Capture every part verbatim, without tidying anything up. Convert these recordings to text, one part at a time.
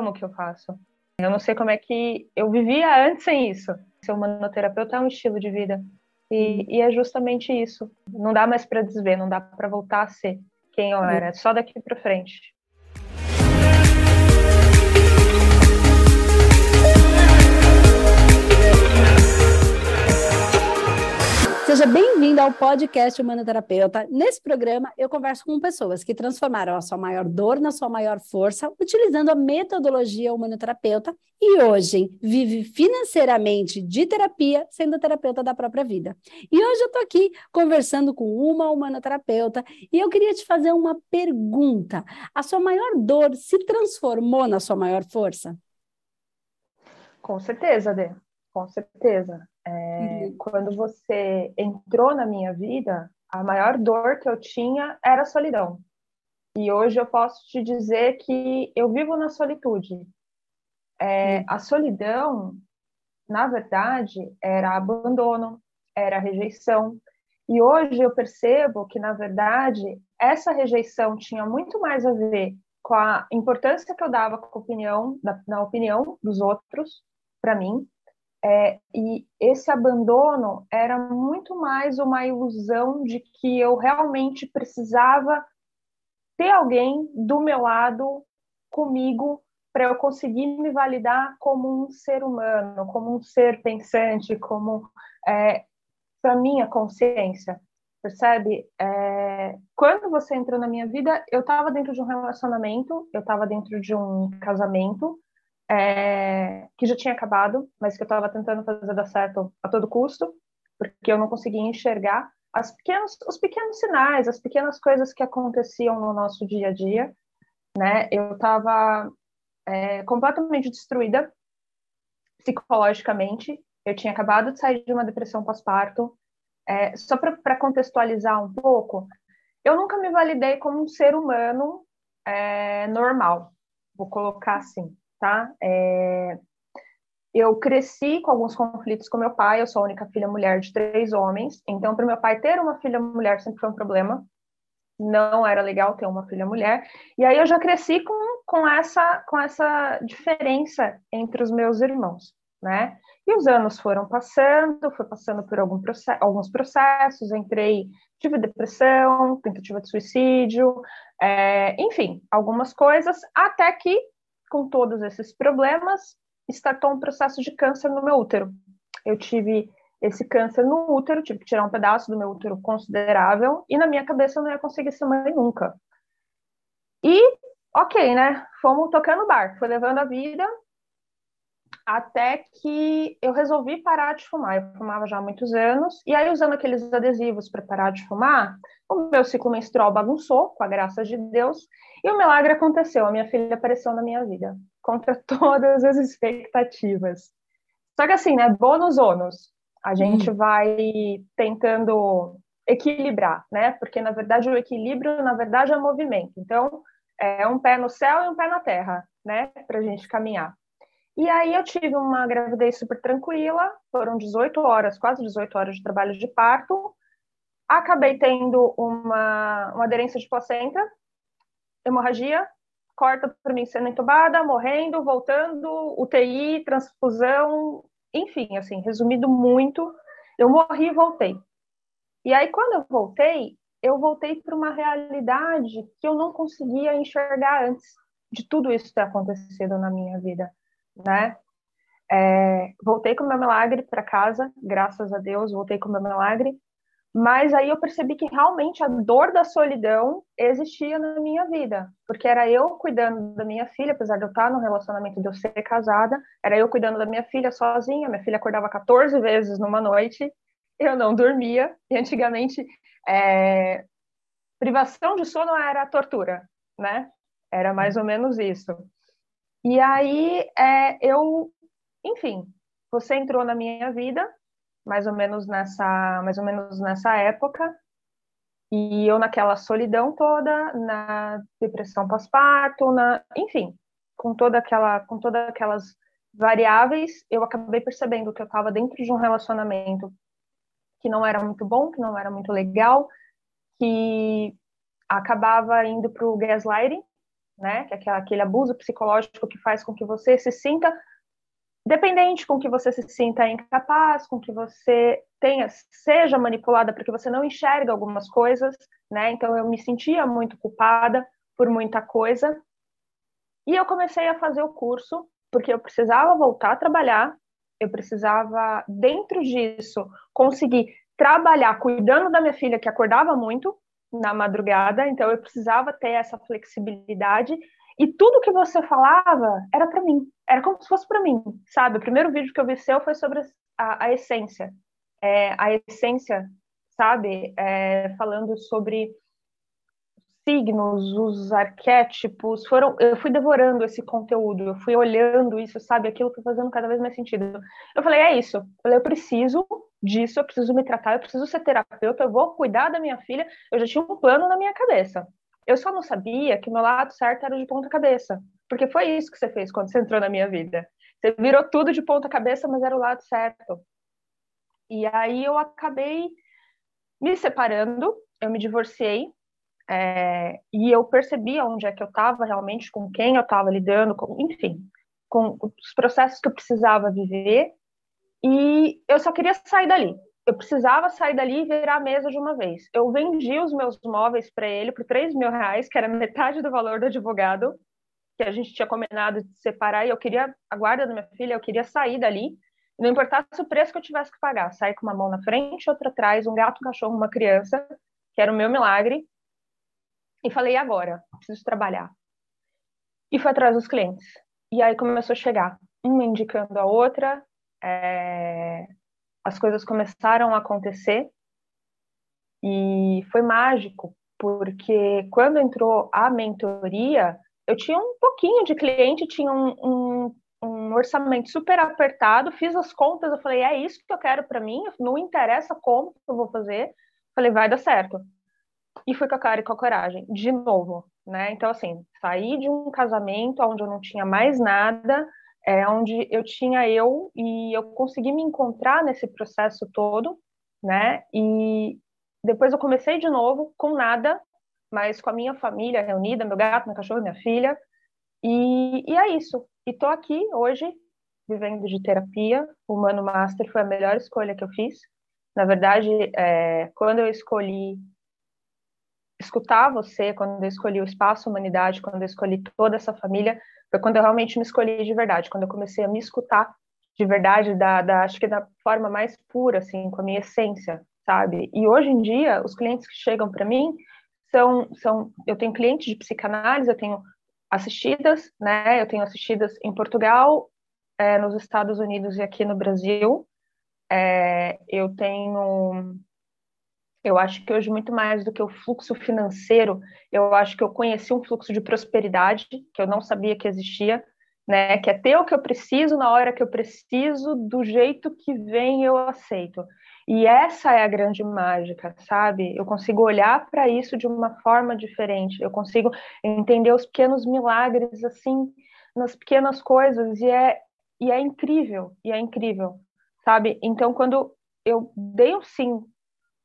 amo o que eu faço. Eu não sei como é que eu vivia antes sem isso. Ser humanoterapeuta é um estilo de vida. E, e é justamente isso. Não dá mais para desver, não dá para voltar a ser quem eu era. É só daqui para frente. Seja bem-vindo ao podcast Humanoterapeuta. Nesse programa, eu converso com pessoas que transformaram a sua maior dor na sua maior força, utilizando a metodologia humanoterapeuta e hoje vive financeiramente de terapia, sendo terapeuta da própria vida. E hoje eu estou aqui conversando com uma humanoterapeuta e eu queria te fazer uma pergunta. A sua maior dor se transformou na sua maior força? Com certeza, Dê. Com certeza. É, quando você entrou na minha vida, a maior dor que eu tinha era a solidão. E hoje eu posso te dizer que eu vivo na solitude. É, a solidão, na verdade, era abandono, era rejeição. E hoje eu percebo que, na verdade, essa rejeição tinha muito mais a ver com a importância que eu dava com a opinião, na opinião dos outros, para mim. É, e esse abandono era muito mais uma ilusão de que eu realmente precisava ter alguém do meu lado, comigo, para eu conseguir me validar como um ser humano, como um ser pensante, como é, para minha consciência, percebe? É, quando você entrou na minha vida, eu estava dentro de um relacionamento, eu estava dentro de um casamento, É, que já tinha acabado, mas que eu estava tentando fazer dar certo a todo custo, porque eu não conseguia enxergar as pequenas, os pequenos sinais, as pequenas coisas que aconteciam no nosso dia a dia, né? Eu estava é, completamente destruída psicologicamente, eu tinha acabado de sair de uma depressão pós-parto, é, só para contextualizar um pouco, eu nunca me validei como um ser humano é, normal, vou colocar assim. Tá? É... Eu cresci com alguns conflitos com meu pai, eu sou a única filha mulher de três homens, então para meu pai ter uma filha mulher sempre foi um problema, não era legal ter uma filha mulher, e aí eu já cresci com, com, essa, com essa diferença entre os meus irmãos, né? E os anos foram passando, fui passando por algum proce- alguns processos, entrei, tive depressão, tentativa de suicídio, é... enfim, algumas coisas, até que com todos esses problemas, startou um processo de câncer no meu útero. Eu tive esse câncer no útero, tive que tirar um pedaço do meu útero considerável, e na minha cabeça eu não ia conseguir ser mãe nunca. E, ok, né? Fomos tocando o barco, fui levando a vida, até que eu resolvi parar de fumar. Eu fumava já há muitos anos, e aí usando aqueles adesivos para parar de fumar, o meu ciclo menstrual bagunçou, com a graça de Deus, e o milagre aconteceu, a minha filha apareceu na minha vida, contra todas as expectativas. Só que assim, né, bônus, ônus, a gente vai tentando equilibrar, né, porque na verdade o equilíbrio, na verdade é movimento, então é um pé no céu e um pé na terra, né, pra gente caminhar. E aí eu tive uma gravidez super tranquila, foram dezoito horas, quase dezoito horas de trabalho de parto, acabei tendo uma, uma aderência de placenta, hemorragia, corta por mim sendo entubada, morrendo, voltando, U T I, transfusão, enfim, assim, resumido muito, eu morri e voltei. E aí quando eu voltei, eu voltei para uma realidade que eu não conseguia enxergar antes de tudo isso ter acontecido na minha vida. Né? É, voltei com o meu milagre para casa, graças a Deus, voltei com o meu milagre, mas aí eu percebi que realmente a dor da solidão existia na minha vida, porque era eu cuidando da minha filha, apesar de eu estar no relacionamento de eu ser casada, era eu cuidando da minha filha sozinha, minha filha acordava catorze vezes numa noite, eu não dormia, e antigamente é, privação de sono era tortura, né? Era mais ou menos isso. E aí, é, eu, enfim, você entrou na minha vida, mais ou menos nessa, mais ou menos nessa época, e eu naquela solidão toda, na depressão pós-parto, na, enfim, com toda aquela, com todas aquelas variáveis, eu acabei percebendo que eu estava dentro de um relacionamento que não era muito bom, que não era muito legal, que acabava indo para o gaslighting, né? Que é aquele abuso psicológico que faz com que você se sinta dependente, com que você se sinta incapaz, com que você tenha, seja manipulada porque você não enxerga algumas coisas, né? Então eu me sentia muito culpada por muita coisa. E eu comecei a fazer o curso porque eu precisava voltar a trabalhar, eu precisava, dentro disso, conseguir trabalhar cuidando da minha filha, que acordava muito na madrugada, então eu precisava ter essa flexibilidade. E tudo que você falava era para mim, era como se fosse para mim, sabe? O primeiro vídeo que eu vi seu foi sobre a, a essência, é, a essência, sabe? É, falando sobre signos, os arquétipos, foram, eu fui devorando esse conteúdo, eu fui olhando isso, sabe, aquilo foi fazendo cada vez mais sentido. Eu falei, é isso, eu, falei, eu preciso disso, eu preciso me tratar, eu preciso ser terapeuta, eu vou cuidar da minha filha, eu já tinha um plano na minha cabeça, eu só não sabia que o meu lado certo era de ponta cabeça, porque foi isso que você fez quando você entrou na minha vida, você virou tudo de ponta cabeça, mas era o lado certo. E aí eu acabei me separando, eu me divorciei, É, e eu percebi onde é que eu estava realmente, com quem eu estava lidando, com, enfim, com os processos que eu precisava viver, e eu só queria sair dali, eu precisava sair dali e virar a mesa de uma vez. Eu vendi os meus móveis para ele por três mil reais, que era metade do valor do advogado, que a gente tinha combinado de separar, e eu queria a guarda da minha filha, eu queria sair dali, não importasse o preço que eu tivesse que pagar, sair com uma mão na frente, outra atrás, um gato, um cachorro, uma criança, que era o meu milagre. E falei, agora, preciso trabalhar. E fui atrás dos clientes. E aí começou a chegar, uma indicando a outra, é... as coisas começaram a acontecer, e foi mágico, porque quando entrou a mentoria, eu tinha um pouquinho de cliente, tinha um, um, um orçamento super apertado, fiz as contas, eu falei, é isso que eu quero para mim, não interessa como que eu vou fazer, falei, vai dar certo. E fui com a cara e com a coragem, de novo, né? Então, assim, saí de um casamento onde eu não tinha mais nada, é, onde eu tinha eu, e eu consegui me encontrar nesse processo todo, né? E depois eu comecei de novo, com nada, mas com a minha família reunida, meu gato, meu cachorro, minha filha, e, e é isso. E tô aqui hoje, vivendo de terapia, o Humano Master foi a melhor escolha que eu fiz. Na verdade, é, quando eu escolhi escutar você, quando eu escolhi o Espaço Humanidade, quando eu escolhi toda essa família, foi quando eu realmente me escolhi de verdade, quando eu comecei a me escutar de verdade, da, da, acho que da forma mais pura, assim, com a minha essência, sabe? E hoje em dia, os clientes que chegam para mim, são, são, eu tenho clientes de psicanálise, eu tenho assistidas, né? Eu tenho assistidas em Portugal, é, nos Estados Unidos e aqui no Brasil, é, eu tenho... Eu acho que hoje, muito mais do que o fluxo financeiro, eu acho que eu conheci um fluxo de prosperidade, que eu não sabia que existia, né? Que é ter o que eu preciso, na hora que eu preciso, do jeito que vem eu aceito. E essa é a grande mágica, sabe? Eu consigo olhar para isso de uma forma diferente, eu consigo entender os pequenos milagres, assim, nas pequenas coisas, e é, e é incrível, e é incrível, sabe? Então, quando eu dei um sim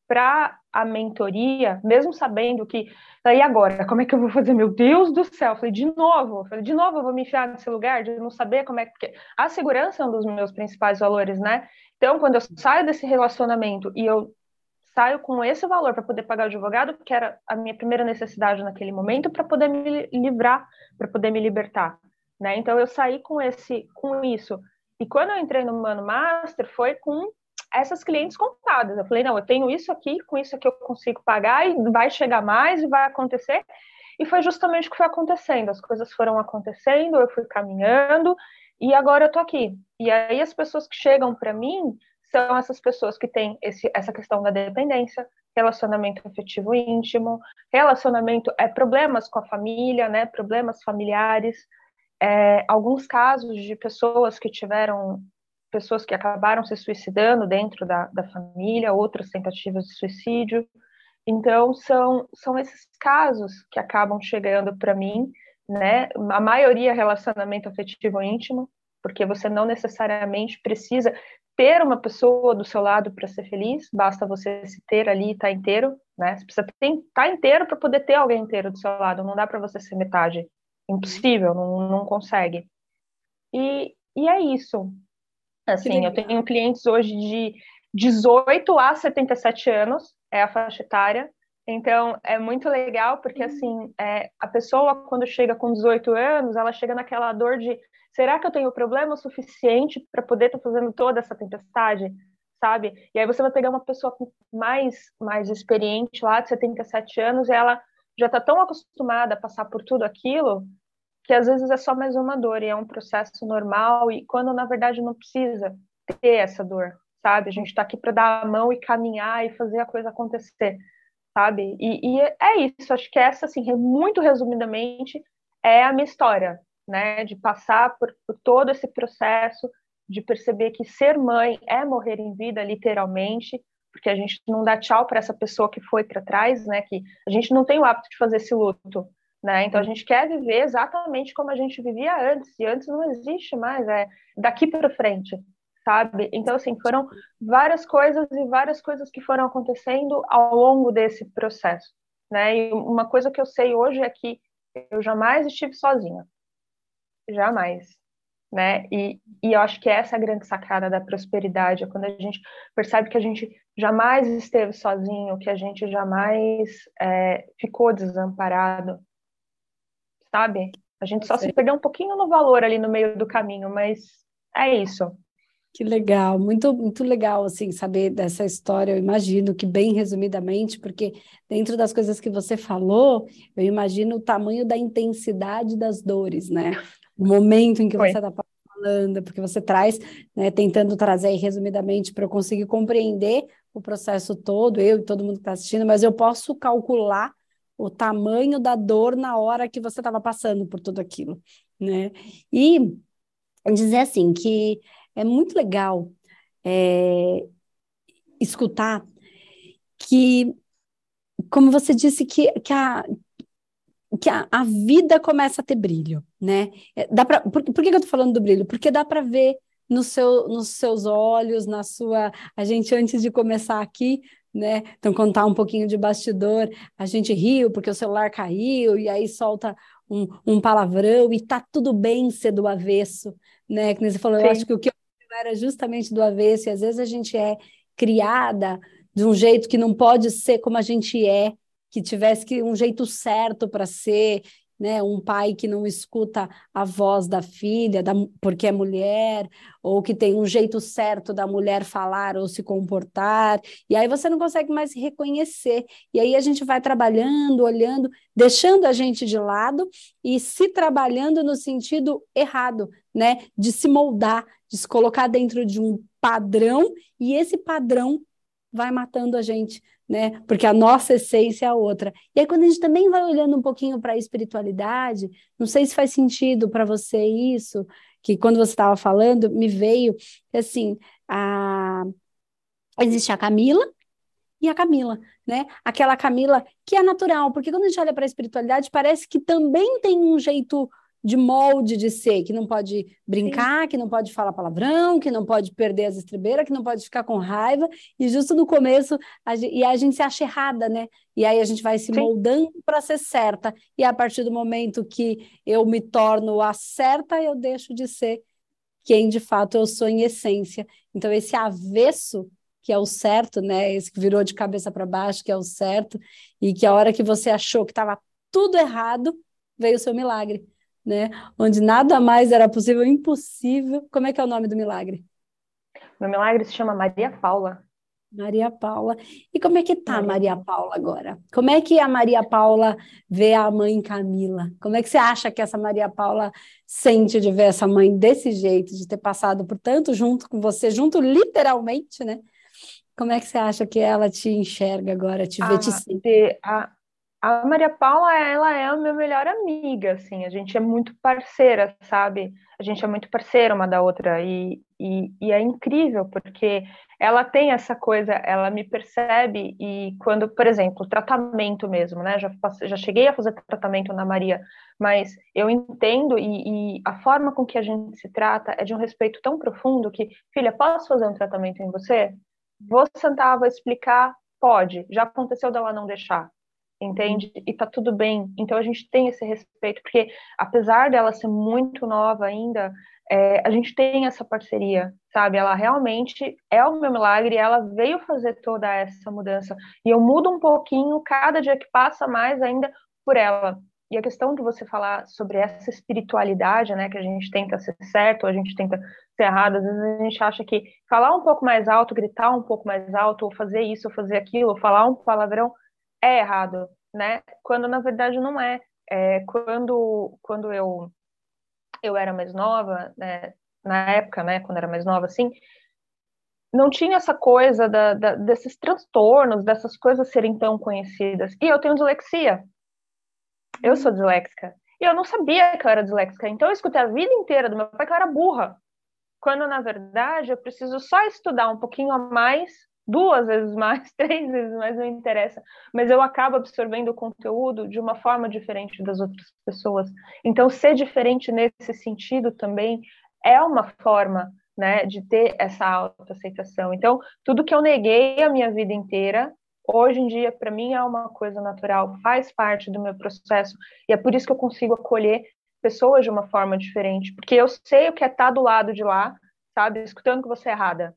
para a mentoria, mesmo sabendo que, e agora, como é que eu vou fazer? Meu Deus do céu, eu falei, de novo, eu falei, de novo eu vou me enfiar nesse lugar de não saber como é que... A segurança é um dos meus principais valores, né? Então, quando eu saio desse relacionamento e eu saio com esse valor para poder pagar o advogado, que era a minha primeira necessidade naquele momento, para poder me livrar, para poder me libertar, né? Então, eu saí com, esse, com isso. E quando eu entrei no Humano Master, foi com essas clientes contadas. Eu falei, não, eu tenho isso aqui, com isso aqui eu consigo pagar, e vai chegar mais, e vai acontecer. E foi justamente o que foi acontecendo, as coisas foram acontecendo, eu fui caminhando, e agora eu tô aqui. E aí as pessoas que chegam para mim são essas pessoas que têm esse, essa questão da dependência, relacionamento afetivo íntimo, relacionamento, é, problemas com a família, né, problemas familiares, é, alguns casos de pessoas que tiveram pessoas que acabaram se suicidando dentro da, da família, outras tentativas de suicídio. Então, são, são esses casos que acabam chegando para mim, né? A maioria é relacionamento afetivo íntimo, porque você não necessariamente precisa ter uma pessoa do seu lado para ser feliz, basta você se ter ali e estar inteiro, né? Você precisa estar inteiro para poder ter alguém inteiro do seu lado, não dá para você ser metade, impossível, não, não consegue. E, e é isso. Assim, eu tenho clientes hoje de dezoito a setenta e sete anos, é a faixa etária. Então, é muito legal, porque, assim, é, a pessoa, quando chega com dezoito anos, ela chega naquela dor de, será que eu tenho problema suficiente para poder estar tá fazendo toda essa tempestade, sabe? E aí você vai pegar uma pessoa mais, mais experiente, lá de setenta e sete anos, e ela já está tão acostumada a passar por tudo aquilo, que às vezes é só mais uma dor, e é um processo normal, e quando, na verdade, não precisa ter essa dor, sabe? A gente está aqui para dar a mão e caminhar e fazer a coisa acontecer. Sabe? E, e é isso, acho que essa, assim, muito resumidamente, é a minha história, né? De passar por, por todo esse processo, de perceber que ser mãe é morrer em vida, literalmente, porque a gente não dá tchau para essa pessoa que foi para trás, né? Que a gente não tem o hábito de fazer esse luto, né? Então a gente quer viver exatamente como a gente vivia antes, e antes não existe mais, é daqui para frente. Sabe? Então, assim, foram várias coisas e várias coisas que foram acontecendo ao longo desse processo, né? E uma coisa que eu sei hoje é que eu jamais estive sozinha. Jamais, né? E, e eu acho que essa é a grande sacada da prosperidade, é quando a gente percebe que a gente jamais esteve sozinho, que a gente jamais é, ficou desamparado, sabe? A gente só se perdeu um pouquinho no valor ali no meio do caminho, mas é isso. Que legal, muito, muito legal, assim, saber dessa história, eu imagino que bem resumidamente, porque dentro das coisas que você falou, eu imagino o tamanho da intensidade das dores, né? O momento em que Foi. Você está falando, porque você traz, né, tentando trazer aí resumidamente para eu conseguir compreender o processo todo, eu e todo mundo que está assistindo, mas eu posso calcular o tamanho da dor na hora que você estava passando por tudo aquilo, né? E dizer assim, que é muito legal é, escutar que, como você disse, que, que, a, que a, a vida começa a ter brilho, né? Dá pra, por por que eu tô falando do brilho? Porque dá para ver no seu, nos seus olhos, na sua... A gente, antes de começar aqui... Né? Então, contar um pouquinho de bastidor, a gente riu porque o celular caiu e aí solta um, um palavrão e tá tudo bem ser do avesso, né? Que você falou, Sim. Eu acho que o que eu era justamente do avesso, e às vezes a gente é criada de um jeito que não pode ser como a gente é, que tivesse que, um jeito certo para ser, né? Um pai que não escuta a voz da filha da, porque é mulher, ou que tem um jeito certo da mulher falar ou se comportar, e aí você não consegue mais reconhecer, e aí a gente vai trabalhando, olhando, deixando a gente de lado e se trabalhando no sentido errado, né? De se moldar, de se colocar dentro de um padrão, e esse padrão vai matando a gente, né? Porque a nossa essência é a outra. E aí, quando a gente também vai olhando um pouquinho para a espiritualidade, não sei se faz sentido para você isso, que quando você estava falando, me veio, assim, a... existe a Camila e a Camila, né? Aquela Camila que é natural, porque quando a gente olha para a espiritualidade, parece que também tem um jeito de molde de ser, que não pode brincar, Sim. Que não pode falar palavrão, que não pode perder as estribeiras, que não pode ficar com raiva, e justo no começo, a gente, e aí a gente se acha errada, né? E aí a gente vai se Sim. moldando para ser certa, e a partir do momento que eu me torno a certa, eu deixo de ser quem de fato eu sou em essência. Então esse avesso, que é o certo, né? Esse que virou de cabeça para baixo, que é o certo, e que a hora que você achou que estava tudo errado, veio o seu milagre. Né? Onde nada mais era possível, impossível. Como é que é o nome do milagre? Meu milagre se chama Maria Paula. Maria Paula. E como é que tá Maria, Maria Paula agora? Como é que a Maria Paula vê a mãe Camila? Como é que você acha que essa Maria Paula sente de ver essa mãe desse jeito, de ter passado por tanto junto com você, junto literalmente, né? Como é que você acha que ela te enxerga agora, te vê, ah, te sente? A... A Maria Paula, ela é a minha melhor amiga, assim, a gente é muito parceira, sabe? A gente é muito parceira uma da outra, e, e, e é incrível, porque ela tem essa coisa, ela me percebe, e quando, por exemplo, tratamento mesmo, né? Já, já cheguei a fazer tratamento na Maria, mas eu entendo, e, e a forma com que a gente se trata é de um respeito tão profundo que, filha, posso fazer um tratamento em você? Vou sentar, vou explicar, pode, já aconteceu dela não deixar. entende? E tá tudo bem. Então a gente tem esse respeito, porque apesar dela ser muito nova ainda, é, a gente tem essa parceria, sabe? Ela realmente é o meu milagre, ela veio fazer toda essa mudança. E eu mudo um pouquinho, cada dia que passa mais ainda, por ela. E a questão de você falar sobre essa espiritualidade, né, que a gente tenta ser certo, a gente tenta ser errado, às vezes a gente acha que falar um pouco mais alto, gritar um pouco mais alto, ou fazer isso, ou fazer aquilo, ou falar um palavrão, é errado, né? Quando, na verdade, não é. É quando quando eu, eu era mais nova, né, na época, né, quando era mais nova, assim, não tinha essa coisa da, da, desses transtornos, dessas coisas serem tão conhecidas. E eu tenho dislexia. Eu sou disléxica. E eu não sabia que eu era disléxica. Então eu escutei a vida inteira do meu pai que eu era burra. Quando, na verdade, eu preciso só estudar um pouquinho a mais, duas vezes mais, três vezes mais, não interessa. Mas eu acabo absorvendo o conteúdo de uma forma diferente das outras pessoas. Então ser diferente nesse sentido também é uma forma, né, de ter essa autoaceitação. Então tudo que eu neguei a minha vida inteira, hoje em dia, para mim, é uma coisa natural, faz parte do meu processo, e é por isso que eu consigo acolher pessoas de uma forma diferente, porque eu sei o que é estar do lado de lá, sabe, escutando que você é errada.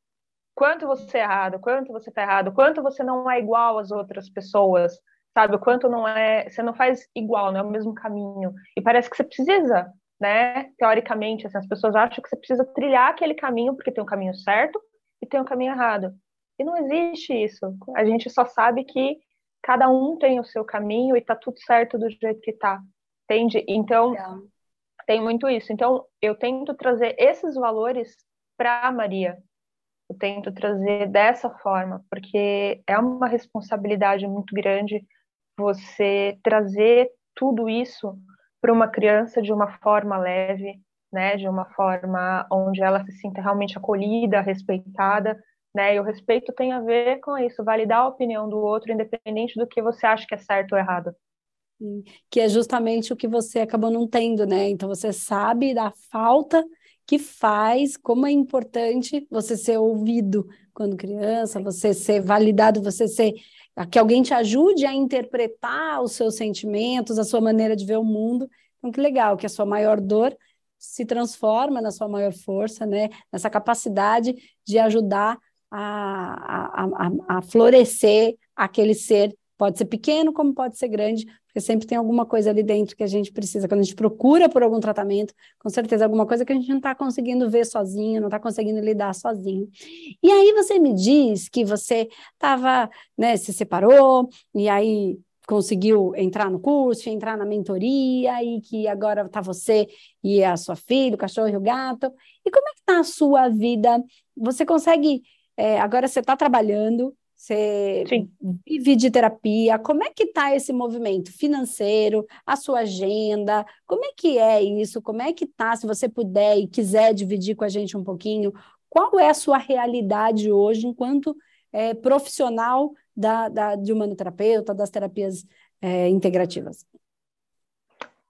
Quanto você é errado, quanto você está errado, quanto você não é igual às outras pessoas, sabe, o quanto não é, você não faz igual, não é o mesmo caminho, e parece que você precisa, né, teoricamente, assim, as pessoas acham que você precisa trilhar aquele caminho, porque tem um caminho certo e tem um caminho errado. E não existe isso. A gente só sabe que cada um tem o seu caminho e tá tudo certo do jeito que tá. Entende? Então, é. Tem muito isso. Então, eu tento trazer esses valores pra Maria. Eu tento trazer dessa forma, porque é uma responsabilidade muito grande você trazer tudo isso para uma criança de uma forma leve, né? De uma forma onde ela se sinta realmente acolhida, respeitada. Né? E o respeito tem a ver com isso, validar a opinião do outro, independente do que você acha que é certo ou errado. Que é justamente o que você acabou não tendo, né? Então você sabe da falta que faz, como é importante você ser ouvido quando criança, você ser validado, você ser... que alguém te ajude a interpretar os seus sentimentos, a sua maneira de ver o mundo. Então que legal, que a sua maior dor se transforma na sua maior força, né? Nessa capacidade de ajudar A, a, a florescer aquele ser, pode ser pequeno como pode ser grande, porque sempre tem alguma coisa ali dentro que a gente precisa, quando a gente procura por algum tratamento, com certeza alguma coisa que a gente não está conseguindo ver sozinho, não está conseguindo lidar sozinho. E aí você me diz que você estava, né, se separou, e aí conseguiu entrar no curso, entrar na mentoria, e que agora está você e a sua filha, o cachorro e o gato. E como é que está a sua vida? Você consegue... É, agora você está trabalhando, você Sim. vive de terapia, como é que está esse movimento financeiro, a sua agenda, como é que é isso, como é que está, se você puder e quiser dividir com a gente um pouquinho, qual é a sua realidade hoje enquanto é, profissional da, da, de humanoterapeuta, das terapias é, integrativas?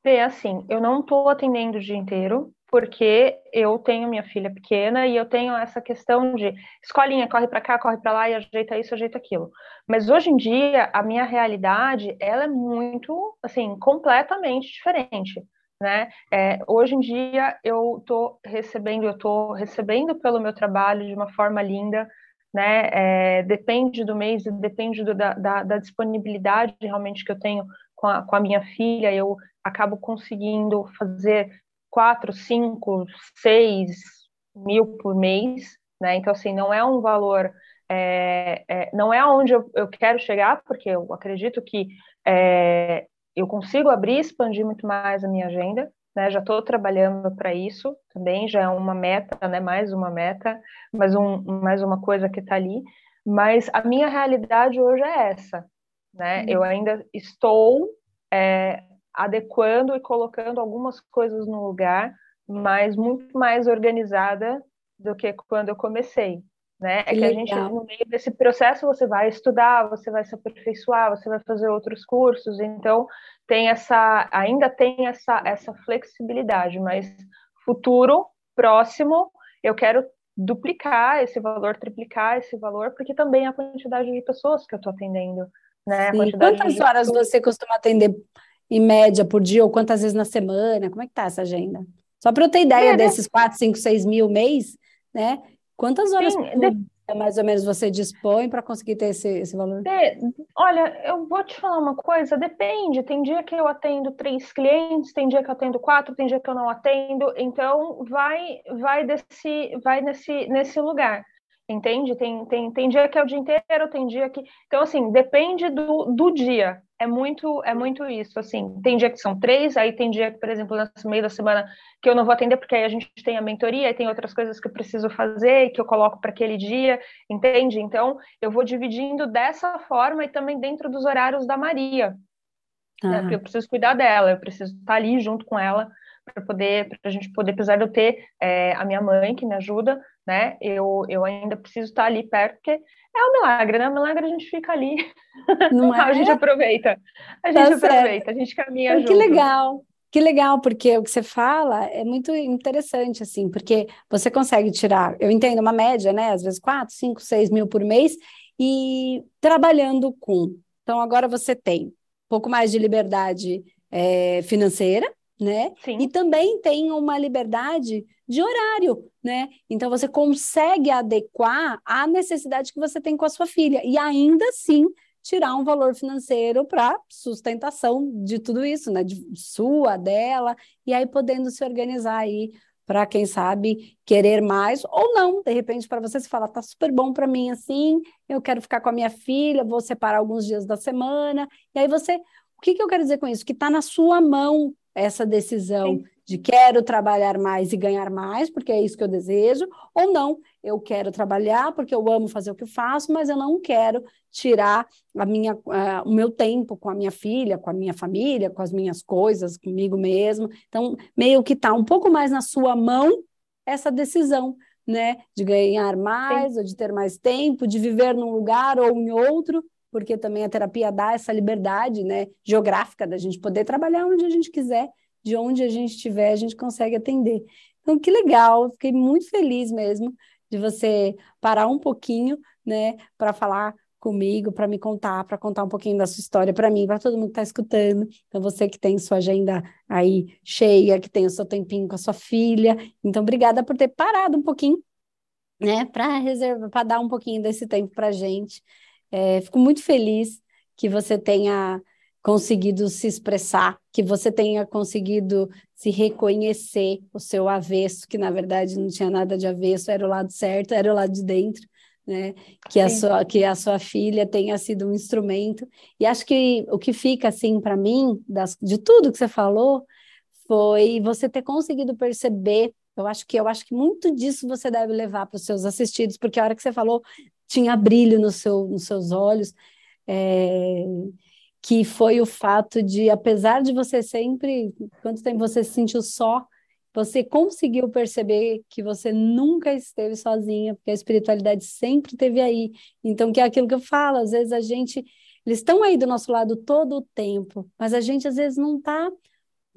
É assim, eu não estou atendendo o dia inteiro, porque eu tenho minha filha pequena e eu tenho essa questão de escolinha, corre para cá, corre para lá e ajeita isso, ajeita aquilo. Mas hoje em dia, a minha realidade, ela é muito, assim, completamente diferente, né? É, hoje em dia, eu tô recebendo, eu tô recebendo pelo meu trabalho de uma forma linda, né? É, depende do mês, depende do, da, da, da disponibilidade realmente que eu tenho com a, com a minha filha, eu acabo conseguindo fazer quatro, cinco, seis mil por mês, né? Então, assim, não é um valor, é, é, não é onde eu, eu quero chegar, porque eu acredito que é, eu consigo abrir e expandir muito mais a minha agenda, né? Já estou trabalhando para isso também, já é uma meta, né? Mais uma meta, mais, um, mais uma coisa que está ali, mas a minha realidade hoje é essa, né? Uhum. Eu ainda estou... É, adequando e colocando algumas coisas no lugar, mas muito mais organizada do que quando eu comecei, né? É que a gente, no meio desse processo, você vai estudar, você vai se aperfeiçoar, você vai fazer outros cursos, então tem essa, ainda tem essa, essa flexibilidade, mas futuro, próximo, eu quero duplicar esse valor, triplicar esse valor, porque também é a quantidade de pessoas que eu estou atendendo, né? Sim. Quantas horas você costuma atender em média por dia, ou quantas vezes na semana? Como é que tá essa agenda? Só para eu ter ideia é, desses né? quatro, cinco, seis mil mês, né? Quantas horas Sim, por... de... mais ou menos você dispõe para conseguir ter esse, esse valor? De... Olha, eu vou te falar uma coisa, depende, tem dia que eu atendo três clientes, tem dia que eu atendo quatro, tem dia que eu não atendo, então vai, vai, desse, vai nesse, nesse lugar, entende? Tem, tem, tem dia que é o dia inteiro, tem dia que... Então, assim, depende do, do dia, é muito, é muito isso, assim, tem dia que são três, aí tem dia que, por exemplo, no meio da semana que eu não vou atender, porque aí a gente tem a mentoria, aí tem outras coisas que eu preciso fazer, que eu coloco para aquele dia, entende? Então, eu vou dividindo dessa forma e também dentro dos horários da Maria, uhum. né, porque eu preciso cuidar dela, eu preciso estar ali junto com ela, para poder, para a gente poder, apesar de eu ter é, a minha mãe que me ajuda, né, eu, eu ainda preciso estar ali perto, porque é um milagre, né, o milagre a gente fica ali, não é? a gente aproveita, a gente tá aproveita, certo. a gente caminha que junto. Que legal, que legal, porque o que você fala é muito interessante, assim, porque você consegue tirar, eu entendo, uma média, né, às vezes quatro, cinco, seis mil por mês, e trabalhando com, então agora você tem um pouco mais de liberdade é, financeira, né? E também tem uma liberdade de horário, né? Então você consegue adequar à necessidade que você tem com a sua filha e ainda assim tirar um valor financeiro para sustentação de tudo isso, né? De sua, dela, e aí podendo se organizar aí para, quem sabe, querer mais ou não. De repente, para você se falar, tá super bom para mim assim, eu quero ficar com a minha filha, vou separar alguns dias da semana, e aí você, o que que eu quero dizer com isso? Que tá na sua mão essa decisão Sim. de quero trabalhar mais e ganhar mais, porque é isso que eu desejo, ou não, eu quero trabalhar porque eu amo fazer o que eu faço, mas eu não quero tirar a minha, uh, o meu tempo com a minha filha, com a minha família, com as minhas coisas, comigo mesmo. Então, meio que está um pouco mais na sua mão essa decisão, né? De ganhar mais, Sim. ou de ter mais tempo, de viver num lugar ou em outro, porque também a terapia dá essa liberdade, né, geográfica, da gente poder trabalhar onde a gente quiser, de onde a gente estiver, a gente consegue atender. Então, que legal, fiquei muito feliz mesmo de você parar um pouquinho, né, para falar comigo, para me contar, para contar um pouquinho da sua história para mim, para todo mundo que está escutando. Então, você que tem sua agenda aí cheia, que tem o seu tempinho com a sua filha. Então, obrigada por ter parado um pouquinho, né, para reservar, para dar um pouquinho desse tempo para a gente. É, fico muito feliz que você tenha conseguido se expressar, que você tenha conseguido se reconhecer o seu avesso, que na verdade não tinha nada de avesso, era o lado certo, era o lado de dentro, né? Que a sua, que a sua filha tenha sido um instrumento. E acho que o que fica assim para mim, das, de tudo que você falou, foi você ter conseguido perceber. Eu acho que, eu acho que muito disso você deve levar para os seus assistidos, porque a hora que você falou, tinha brilho no seu, nos seus olhos, é, que foi o fato de, apesar de você sempre, quanto tempo você se sentiu só, você conseguiu perceber que você nunca esteve sozinha, porque a espiritualidade sempre esteve aí. Então, que é aquilo que eu falo, às vezes a gente, eles estão aí do nosso lado todo o tempo, mas a gente às vezes não está...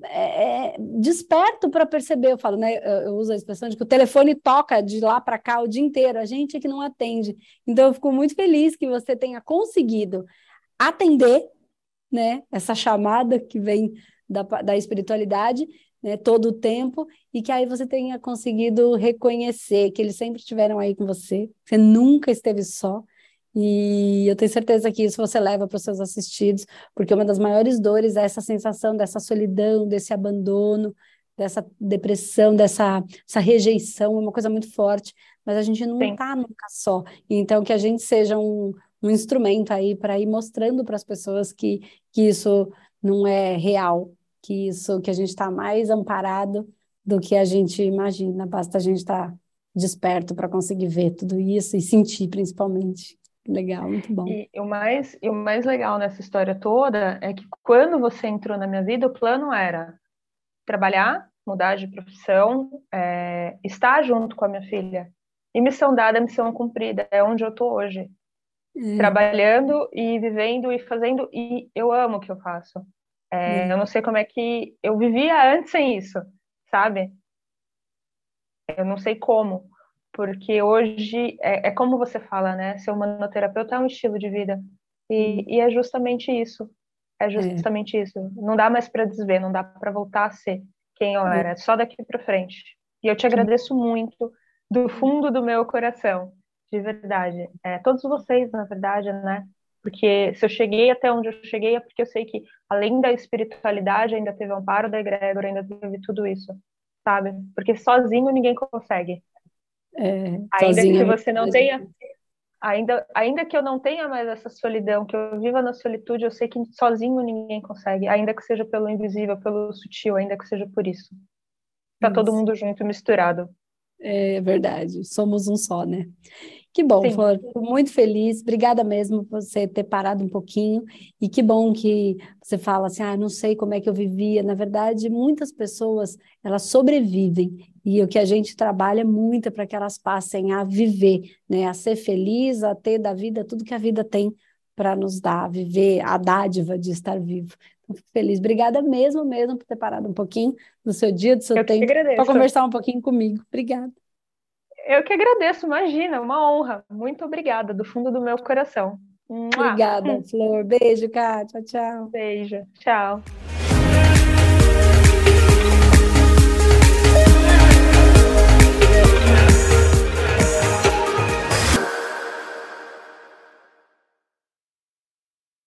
É, é, desperto para perceber, eu falo, né? Eu, eu uso a expressão de que o telefone toca de lá para cá o dia inteiro, a gente é que não atende. Então, eu fico muito feliz que você tenha conseguido atender, né, essa chamada que vem da, da espiritualidade, né, todo o tempo, e que aí você tenha conseguido reconhecer que eles sempre estiveram aí com você, que você nunca esteve só. E eu tenho certeza que isso você leva para os seus assistidos, porque uma das maiores dores é essa sensação dessa solidão, desse abandono, dessa depressão, dessa essa rejeição, é uma coisa muito forte, mas a gente não está nunca só. Então, que a gente seja um, um instrumento aí para ir mostrando para as pessoas que, que isso não é real, que isso, que a gente está mais amparado do que a gente imagina, basta a gente estar desperto para conseguir ver tudo isso e sentir, principalmente. Legal, muito bom. E o mais, e o mais legal nessa história toda é que quando você entrou na minha vida, o plano era trabalhar, mudar de profissão, é, estar junto com a minha filha. E missão dada, missão cumprida, é onde eu estou hoje. Hum. Trabalhando e vivendo e fazendo, e eu amo o que eu faço. É, hum. Eu não sei como é que... Eu vivia antes sem isso, sabe? Eu não sei como. Porque hoje, é, é como você fala, né? Ser humanoterapeuta é um estilo de vida. E, e é justamente isso. É justamente é. isso. Não dá mais para desver, não dá para voltar a ser quem eu era. É só daqui para frente. E eu te agradeço muito do fundo do meu coração, de verdade. É, todos vocês, na verdade, né? Porque se eu cheguei até onde eu cheguei é porque eu sei que, além da espiritualidade, ainda teve amparo da egrégora, ainda teve tudo isso, sabe? Porque sozinho ninguém consegue. É, ainda que você não tenha... Ainda, ainda que eu não tenha mais essa solidão, que eu viva na solitude, eu sei que sozinho ninguém consegue, ainda que seja pelo invisível, pelo sutil, ainda que seja por isso. Tá todo mundo junto, misturado. É verdade, somos um só, né? Que bom, fico muito feliz, obrigada mesmo por você ter parado um pouquinho, e que bom que você fala assim, ah, não sei como é que eu vivia, na verdade, muitas pessoas, elas sobrevivem, e o que a gente trabalha muito é para que elas passem a viver, né, a ser feliz, a ter da vida tudo que a vida tem para nos dar, a viver a dádiva de estar vivo. Então, fico feliz, obrigada mesmo, mesmo por ter parado um pouquinho do seu dia, do seu eu tempo, para conversar um pouquinho comigo, obrigada. Eu que agradeço, imagina, uma honra. Muito obrigada, do fundo do meu coração. Obrigada, Flor. Beijo, Kátia. Tchau, tchau. Beijo, tchau.